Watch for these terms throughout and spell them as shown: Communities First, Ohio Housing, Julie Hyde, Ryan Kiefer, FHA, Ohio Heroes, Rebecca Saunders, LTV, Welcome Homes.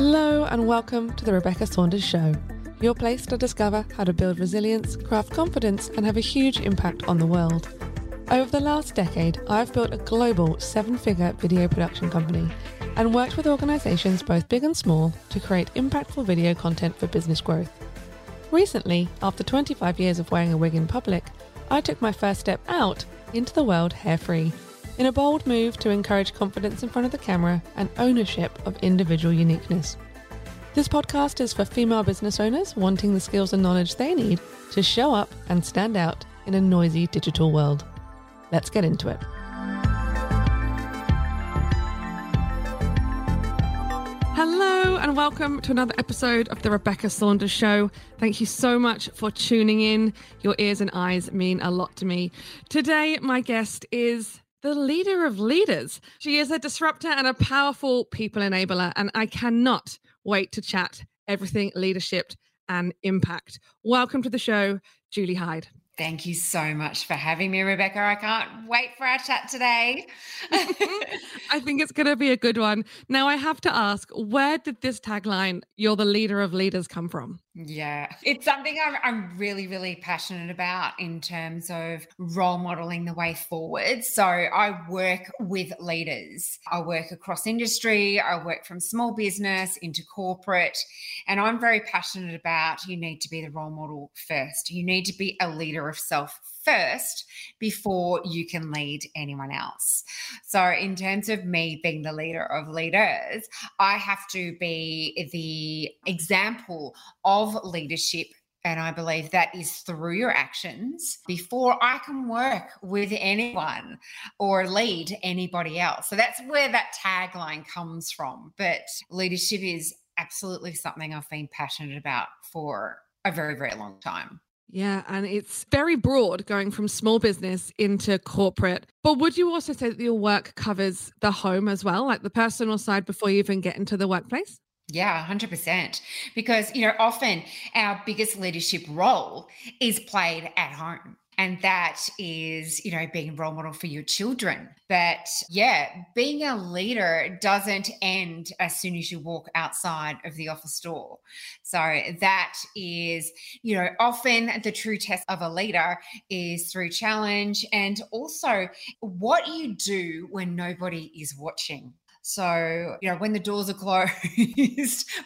Hello and welcome to the Rebecca Saunders Show, your place to discover how to build resilience, craft confidence and have a huge impact on the world. Over the last decade, I've built a global seven-figure video production company and worked with organisations both big and small to create impactful video content for business growth. Recently, after 25 years of wearing a wig in public, I took my first step out into the world hair-free, in a bold move to encourage confidence in front of the camera and ownership of individual uniqueness. This podcast is for female business owners wanting the skills and knowledge they need to show up and stand out in a noisy digital world. Let's get into it. Hello and welcome to another episode of the Rebecca Saunders Show. Thank you so much for tuning in. Your ears and eyes mean a lot to me. Today, my guest is the leader of leaders. She is a disruptor and a powerful people enabler, and I cannot wait to chat everything leadership and impact. Welcome to the show, Julie Hyde. Thank you so much for having me, Rebecca. I can't wait for our chat today. I think it's going to be a good one. Now, I have to ask, where did this tagline, "You're the leader of leaders," come from? Yeah, it's something I'm really, really passionate about in terms of role modeling the way forward. So I work with leaders. I work across industry. I work from small business into corporate. And I'm very passionate about you need to be the role model first. You need to be a leader of self first before you can lead anyone else. So in terms of me being the leader of leaders, I have to be the example of leadership. And I believe that is through your actions before I can work with anyone or lead anybody else. So that's where that tagline comes from. But leadership is absolutely something I've been passionate about for a very, very long time. Yeah, and it's very broad, going from small business into corporate. But would you also say that your work covers the home as well, like the personal side before you even get into the workplace? Yeah, 100%. Because, often our biggest leadership role is played at home. And that is, being a role model for your children. But yeah, being a leader doesn't end as soon as you walk outside of the office door. So that is, often the true test of a leader is through challenge and also what you do when nobody is watching. So, when the doors are closed,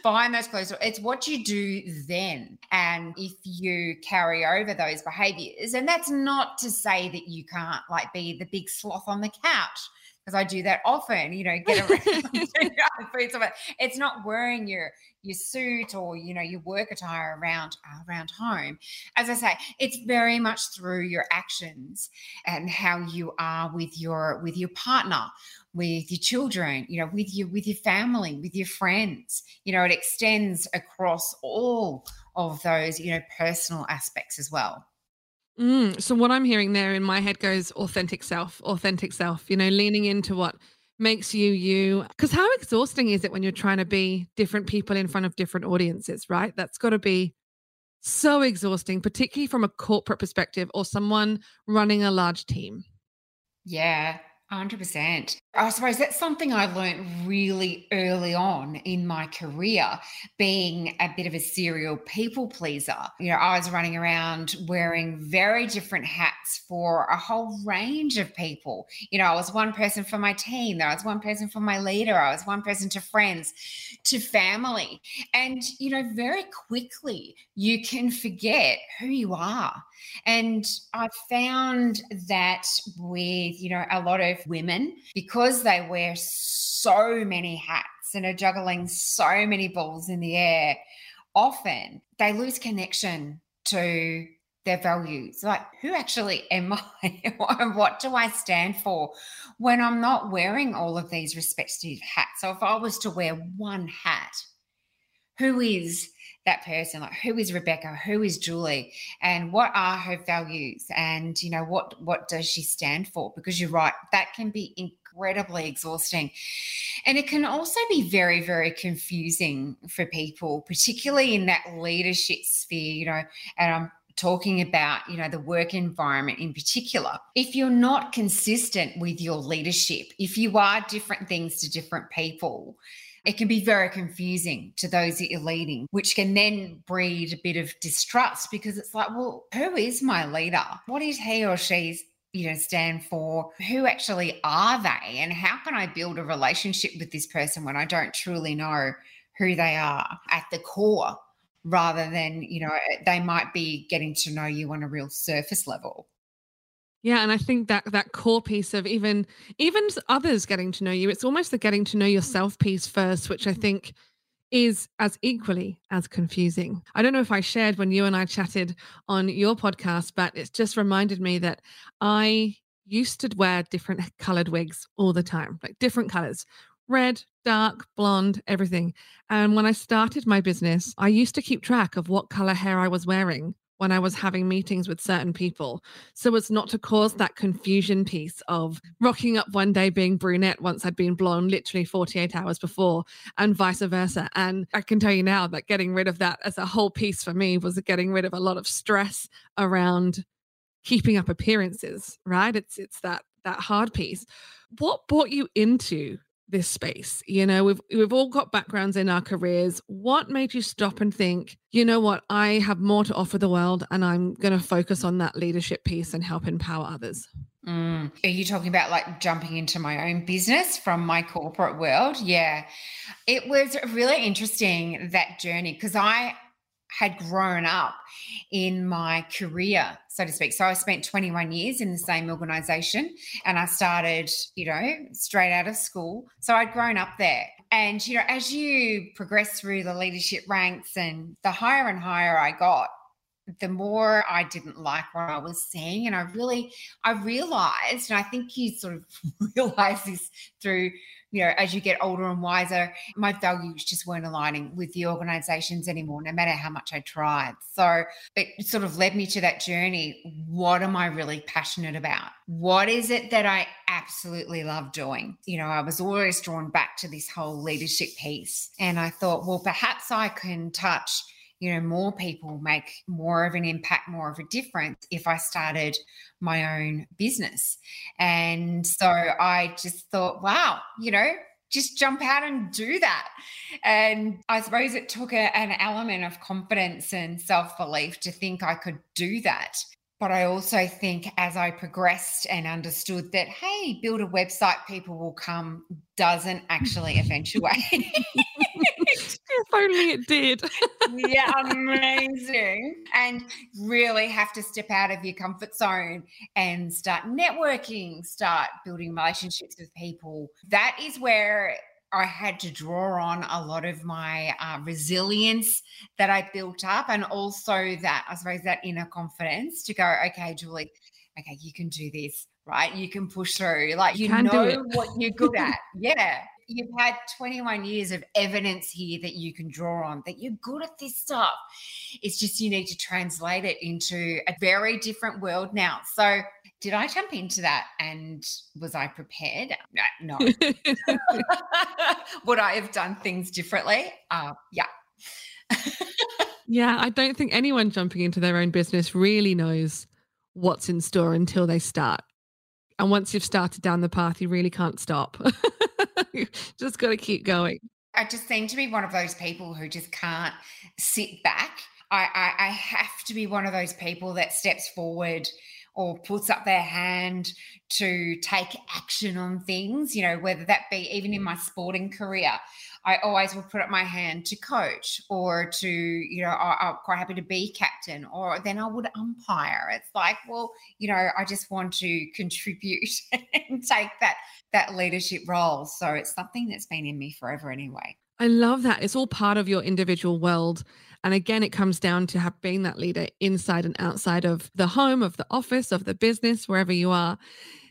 behind those closed doors, it's what you do then. And if you carry over those behaviors, and that's not to say that you can't be the big sloth on the couch, because I do that often, get around. It's not wearing your suit or, your work attire around home. As I say, it's very much through your actions and how you are with your partner, with your children, with your family, with your friends. It extends across all of those, personal aspects as well. So what I'm hearing there in my head goes authentic self, leaning into what makes you. Because how exhausting is it when you're trying to be different people in front of different audiences, right? That's got to be so exhausting, particularly from a corporate perspective or someone running a large team. Yeah. 100%. I suppose that's something I learned really early on in my career, being a bit of a serial people pleaser. I was running around wearing very different hats for a whole range of people. I was one person for my team, I was one person for my leader, I was one person to friends, to family. And, very quickly you can forget who you are. And I found that with, a lot of women, because they wear so many hats and are juggling so many balls in the air, often they lose connection to their values. Like, who actually am I? What do I stand for when I'm not wearing all of these respective hats? So if I was to wear one hat, who is that person? Like, who is Rebecca? Who is Julie? And what are her values? And, what does she stand for? Because you're right, that can be incredibly exhausting. And it can also be very, very confusing for people, particularly in that leadership sphere, and I'm talking about, the work environment in particular. If you're not consistent with your leadership, if you are different things to different people, it can be very confusing to those that you're leading, which can then breed a bit of distrust because it's like, well, who is my leader? What is he or she's, you know, stand for? Who actually are they? And how can I build a relationship with this person when I don't truly know who they are at the core, rather than, you know, they might be getting to know you on a real surface level? Yeah, and I think that core piece of even others getting to know you, it's almost the getting to know yourself piece first, which I think is as equally as confusing. I don't know if I shared when you and I chatted on your podcast, but it's just reminded me that I used to wear different coloured wigs all the time, like different colours, red, dark, blonde, everything. And when I started my business, I used to keep track of what colour hair I was wearing when I was having meetings with certain people, so as not to cause that confusion piece of rocking up one day being brunette once I'd been blonde literally 48 hours before, and vice versa. And I can tell you now that getting rid of that as a whole piece for me was getting rid of a lot of stress around keeping up appearances, right? It's that hard piece. What brought you into this space? You know, we've all got backgrounds in our careers. What made you stop and think, you know what, I have more to offer the world and I'm going to focus on that leadership piece and help empower others? Are you talking about like jumping into my own business from my corporate world? Yeah, it was really interesting, that journey, because I had grown up in my career, so to speak. So I spent 21 years in the same organisation, and I started, you know, straight out of school. So I'd grown up there. And, you know, as you progress through the leadership ranks, and the higher and higher I got, the more I didn't like what I was seeing. And I realised, and I think you sort of realise this through, you know, as you get older and wiser, my values just weren't aligning with the organisations anymore, no matter how much I tried. So it sort of led me to that journey. What am I really passionate about? What is it that I absolutely love doing? You know, I was always drawn back to this whole leadership piece. And I thought, well, perhaps I can touch, you know, more people, make more of an impact, more of a difference if I started my own business. And so I just thought, wow, you know, just jump out and do that. And I suppose it took an element of confidence and self-belief to think I could do that. But I also think as I progressed and understood that, hey, build a website, people will come, doesn't actually eventuate. If only it did. Yeah, amazing. And really have to step out of your comfort zone and start networking, start building relationships with people. That is where I had to draw on a lot of my resilience that I built up, and also that, I suppose, that inner confidence to go, okay, Julie, okay, you can do this, right? You can push through. Like, you know what you're good at. Yeah. You've had 21 years of evidence here that you can draw on, that you're good at this stuff. It's just you need to translate it into a very different world now. So did I jump into that, and was I prepared? No. Would I have done things differently? Yeah. Yeah, I don't think anyone jumping into their own business really knows what's in store until they start. And once you've started down the path, you really can't stop. You just got to keep going. I just seem to be one of those people who just can't sit back. I have to be one of those people that steps forward or puts up their hand to take action on things, you know, whether that be even in my sporting career. I always will put up my hand to coach, or to, you know, I'm quite happy to be captain, or then I would umpire. It's like, well, you know, I just want to contribute and take that leadership role. So it's something that's been in me forever anyway. I love that. It's all part of your individual world. And again, it comes down to being that leader inside and outside of the home, of the office, of the business, wherever you are.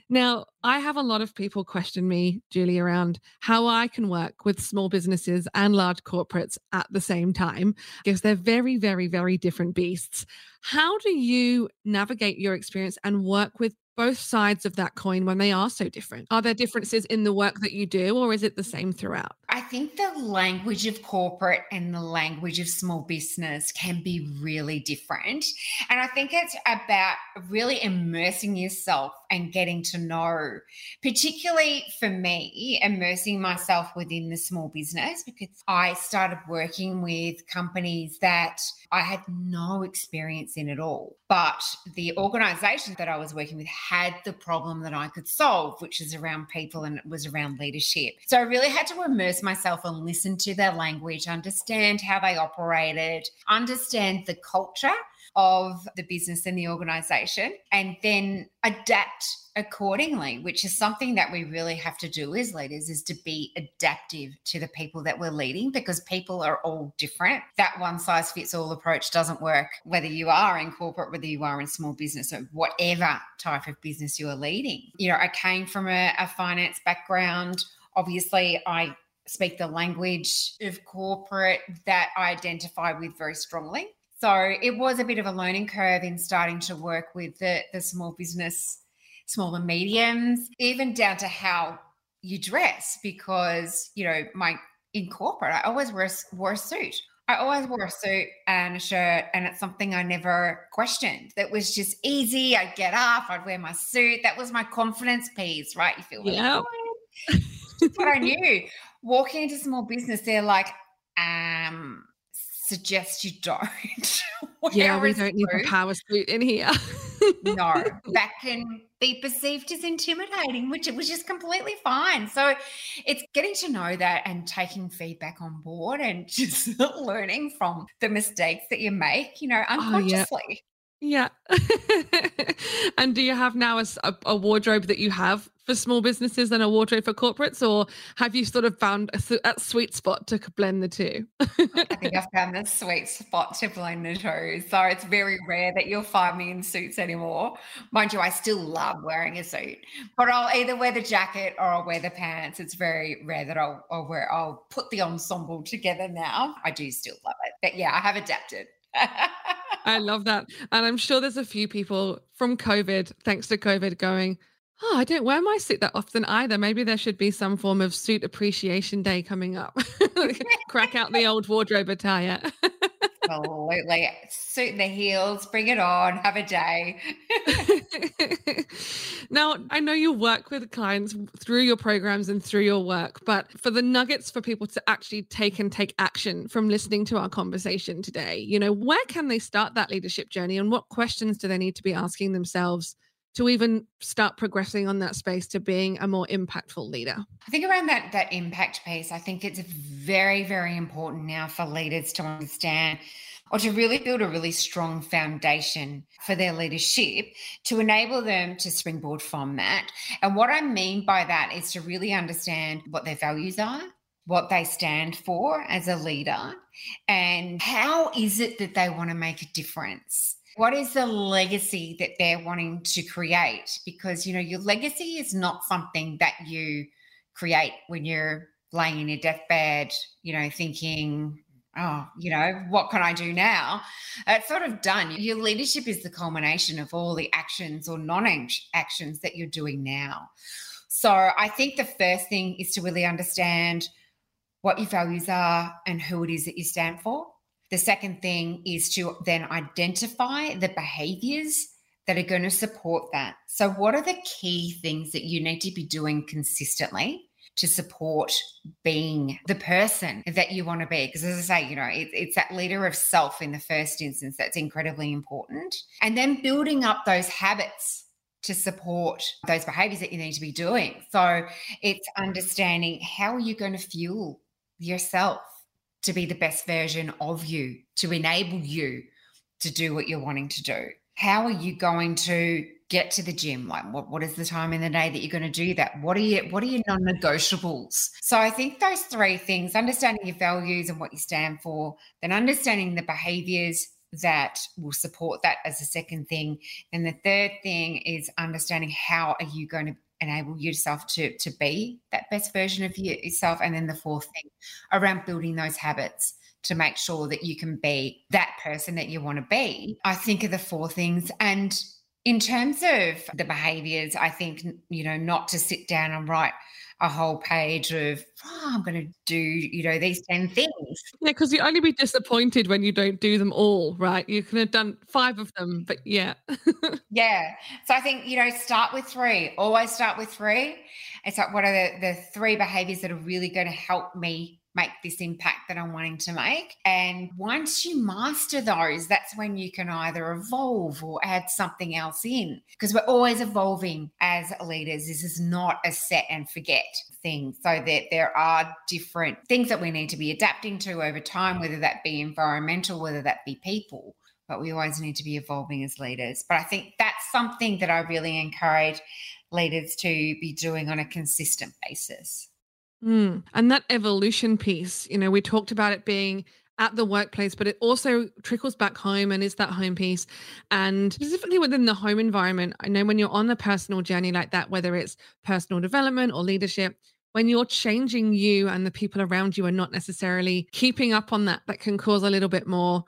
Now, I have a lot of people question me, Julie, around how I can work with small businesses and large corporates at the same time, because they're very, very, very different beasts. How do you navigate your experience and work with both sides of that coin when they are so different? Are there differences in the work that you do, or is it the same throughout? I think the language of corporate and the language of small business can be really different. And I think it's about really immersing yourself and getting to know, particularly for me, immersing myself within the small business, because I started working with companies that I had no experience in at all. But the organization that I was working with had the problem that I could solve, which is around people and it was around leadership. So I really had to immerse myself and listen to their language, understand how they operated, understand the culture of the business and the organization, and then adapt accordingly, which is something that we really have to do as leaders, is to be adaptive to the people that we're leading, because people are all different. That one size fits all approach doesn't work, whether you are in corporate, whether you are in small business, or whatever type of business you are leading. You know, I came from a finance background. Obviously, I speak the language of corporate that I identify with very strongly. So it was a bit of a learning curve in starting to work with the small business, small and mediums, even down to how you dress, because, you know, in corporate, I always wore a suit. I always wore a suit and a shirt, and it's something I never questioned. That was just easy. I'd get up, I'd wear my suit. That was my confidence piece, right? You feel like, that's what I knew. Walking into small business, they're like, suggest you don't. We don't need a power suit in here. No, that can be perceived as intimidating, which is completely fine. So it's getting to know that and taking feedback on board and just learning from the mistakes that you make, you know, unconsciously. And do you have now a wardrobe that you have for small businesses and a wardrobe for corporates, or have you sort of found a sweet spot to blend the two? I think I've found the sweet spot to blend the two. So it's very rare that you'll find me in suits anymore. Mind you, I still love wearing a suit, but I'll either wear the jacket or I'll wear the pants. It's very rare that I'll put the ensemble together now. I do still love it. But yeah, I have adapted. I love that. And I'm sure there's a few people from COVID, thanks to COVID, going, oh, I don't wear my suit that often either. Maybe there should be some form of suit appreciation day coming up. Crack out the old wardrobe attire. Absolutely. Suit the heels, bring it on, have a day. Now, I know you work with clients through your programs and through your work, but for the nuggets for people to actually take action from listening to our conversation today, you know, where can they start that leadership journey, and what questions do they need to be asking themselves to even start progressing on that space to being a more impactful leader? I think around that impact piece, I think it's very, very important now for leaders to understand, or to really build a really strong foundation for their leadership to enable them to springboard from that. And what I mean by that is to really understand what their values are, what they stand for as a leader, and how is it that they want to make a difference? What is the legacy that they're wanting to create? Because, you know, your legacy is not something that you create when you're laying in your deathbed, you know, thinking, oh, you know, what can I do now? It's sort of done. Your leadership is the culmination of all the actions or non-actions that you're doing now. So I think the first thing is to really understand what your values are and who it is that you stand for. The second thing is to then identify the behaviors that are going to support that. So what are the key things that you need to be doing consistently to support being the person that you want to be? Because as I say, you know, it's that leader of self in the first instance that's incredibly important. And then building up those habits to support those behaviors that you need to be doing. So it's understanding, how are you going to fuel yourself to be the best version of you, to enable you to do what you're wanting to do? How are you going to get to the gym? Like, what is the time in the day that you're going to do that? What are your non-negotiables? So I think those three things, understanding your values and what you stand for, then understanding the behaviors that will support that as a second thing. And the third thing is understanding how are you going to enable yourself to be that best version of yourself. And then the fourth thing around building those habits to make sure that you can be that person that you want to be, I think are the four things. And in terms of the behaviors, I think, you know, not to sit down and write a whole page of, oh, I'm going to do, you know, these 10 things. Yeah, because you'll only be disappointed when you don't do them all, right? You can have done 5 of them, but yeah. Yeah. So I think, you know, start with 3. Always start with 3. It's like, what are the 3 behaviours that are really going to help me make this impact that I'm wanting to make? And once you master those, that's when you can either evolve or add something else in, because we're always evolving as leaders. This is not a set and forget thing, so that there are different things that we need to be adapting to over time, whether that be environmental, whether that be people, but we always need to be evolving as leaders. But I think that's something that I really encourage leaders to be doing on a consistent basis. And that evolution piece, you know, we talked about it being at the workplace, but it also trickles back home and is that home piece. And specifically within the home environment, I know when you're on a personal journey like that, whether it's personal development or leadership, when you're changing, you and the people around you are not necessarily keeping up on that, that can cause a little bit more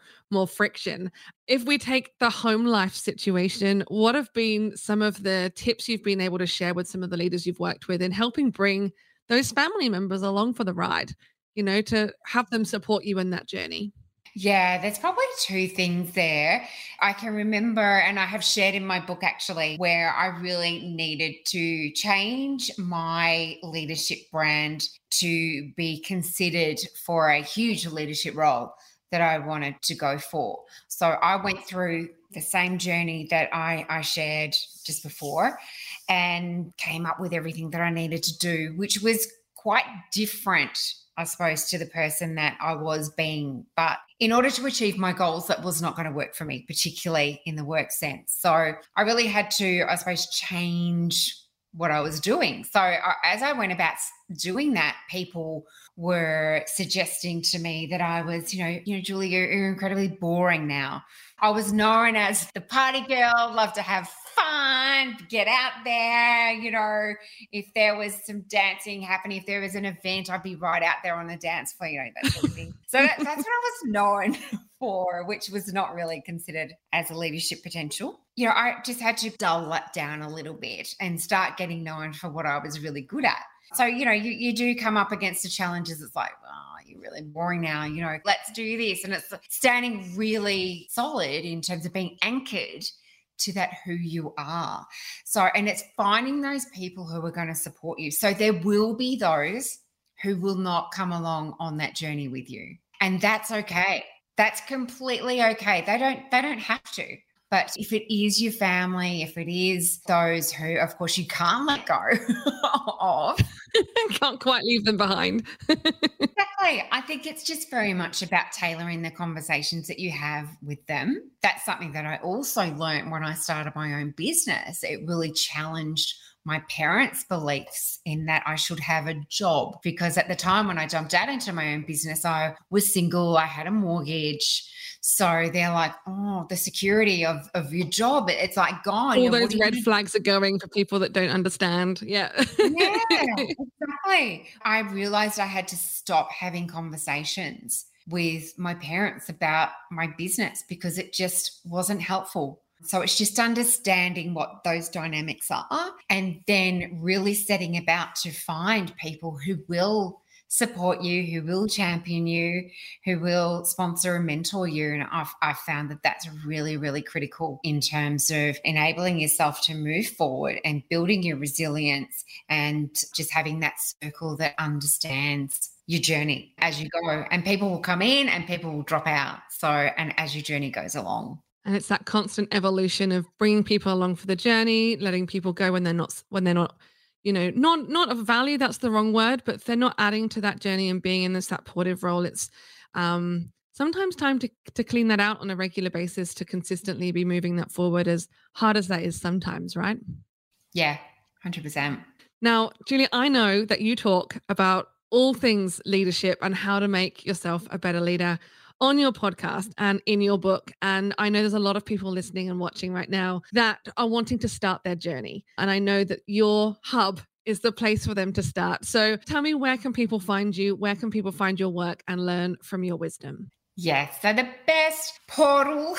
friction. If we take the home life situation, what have been some of the tips you've been able to share with some of the leaders you've worked with in helping bring those family members along for the ride, you know, to have them support you in that journey? Yeah, there's probably 2 things there. I can remember, and I have shared in my book actually, where I really needed to change my leadership brand to be considered for a huge leadership role that I wanted to go for. So I went through the same journey that I shared just before and came up with everything that I needed to do, which was quite different, I suppose, to the person that I was being. But in order to achieve my goals, that was not going to work for me, particularly in the work sense. So I really had to, I suppose, change what I was doing. So as I went about doing that, people were suggesting to me that I was, you know, Julie, you're incredibly boring now. I was known as the party girl, love to have fun, get out there, you know, if there was some dancing happening, if there was an event, I'd be right out there on the dance floor, you know, that sort of thing. So that's what I was known for, which was not really considered as a leadership potential. You know, I just had to dull that down a little bit and start getting known for what I was really good at. So, you know, you do come up against the challenges. It's like, oh, you're really boring now, you know, let's do this. And it's standing really solid in terms of being anchored to that who you are. So, and it's finding those people who are going to support you. So there will be those who will not come along on that journey with you. And that's okay. That's completely okay. They don't have to. But if it is your family, if it is those who, of course, you can't let go of. Can't quite leave them behind. Exactly. I think it's just very much about tailoring the conversations that you have with them. That's something that I also learned when I started my own business. It really challenged my parents' beliefs in that I should have a job, because at the time when I jumped out into my own business, I was single, I had a mortgage. So they're like, oh, the security of your job, it's like gone. All those red flags are going for people that don't understand. Yeah. Yeah, exactly. I realized I had to stop having conversations with my parents about my business because it just wasn't helpful. So it's just understanding what those dynamics are and then really setting about to find people who will support you, who will champion you, who will sponsor and mentor you. And I've found that that's really, really critical in terms of enabling yourself to move forward and building your resilience and just having that circle that understands your journey as you go. And people will come in and people will drop out. So, and as your journey goes along. And it's that constant evolution of bringing people along for the journey, letting people go when they're not, you know, not of value. That's the wrong word, but if they're not adding to that journey and being in this supportive role, it's sometimes time to clean that out on a regular basis to consistently be moving that forward, as hard as that is sometimes, right? Yeah, 100%. Now, Julie, I know that you talk about all things leadership and how to make yourself a better leader on your podcast and in your book. And I know there's a lot of people listening and watching right now that are wanting to start their journey. And I know that your hub is the place for them to start. So tell me, where can people find you? Where can people find your work and learn from your wisdom? Yes. So the best portal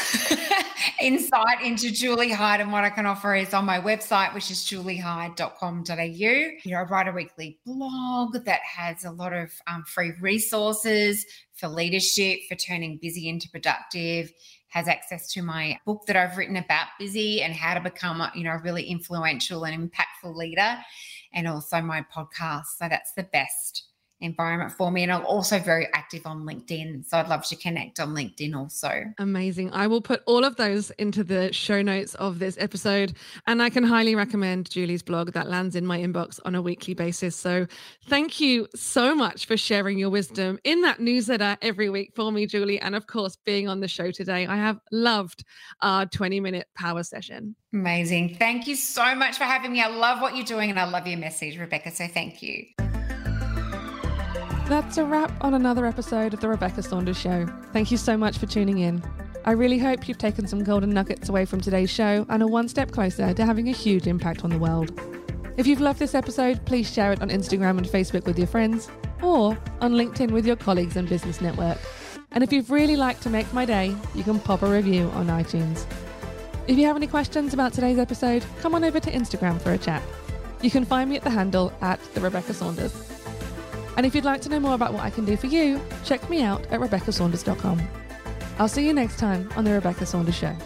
insight into Julie Hyde and what I can offer is on my website, which is juliehyde.com.au. I write a weekly blog that has a lot of free resources for leadership, for turning busy into productive, has access to my book that I've written about busy and how to become a really influential and impactful leader, and also my podcast. So that's the best environment for me. And I'm also very active on LinkedIn. So I'd love to connect on LinkedIn also. Amazing. I will put all of those into the show notes of this episode. And I can highly recommend Julie's blog that lands in my inbox on a weekly basis. So thank you so much for sharing your wisdom in that newsletter every week for me, Julie. And of course, being on the show today. I have loved our 20-minute power session. Amazing. Thank you so much for having me. I love what you're doing and I love your message, Rebecca. So thank you. That's a wrap on another episode of The Rebecca Saunders Show. Thank you so much for tuning in. I really hope you've taken some golden nuggets away from today's show and are one step closer to having a huge impact on the world. If you've loved this episode, please share it on Instagram and Facebook with your friends, or on LinkedIn with your colleagues and business network. And if you've really liked to make my day, you can pop a review on iTunes. If you have any questions about today's episode, come on over to Instagram for a chat. You can find me at the handle @TheRebeccaSaunders. And if you'd like to know more about what I can do for you, check me out at RebeccaSaunders.com. I'll see you next time on The Rebecca Saunders Show.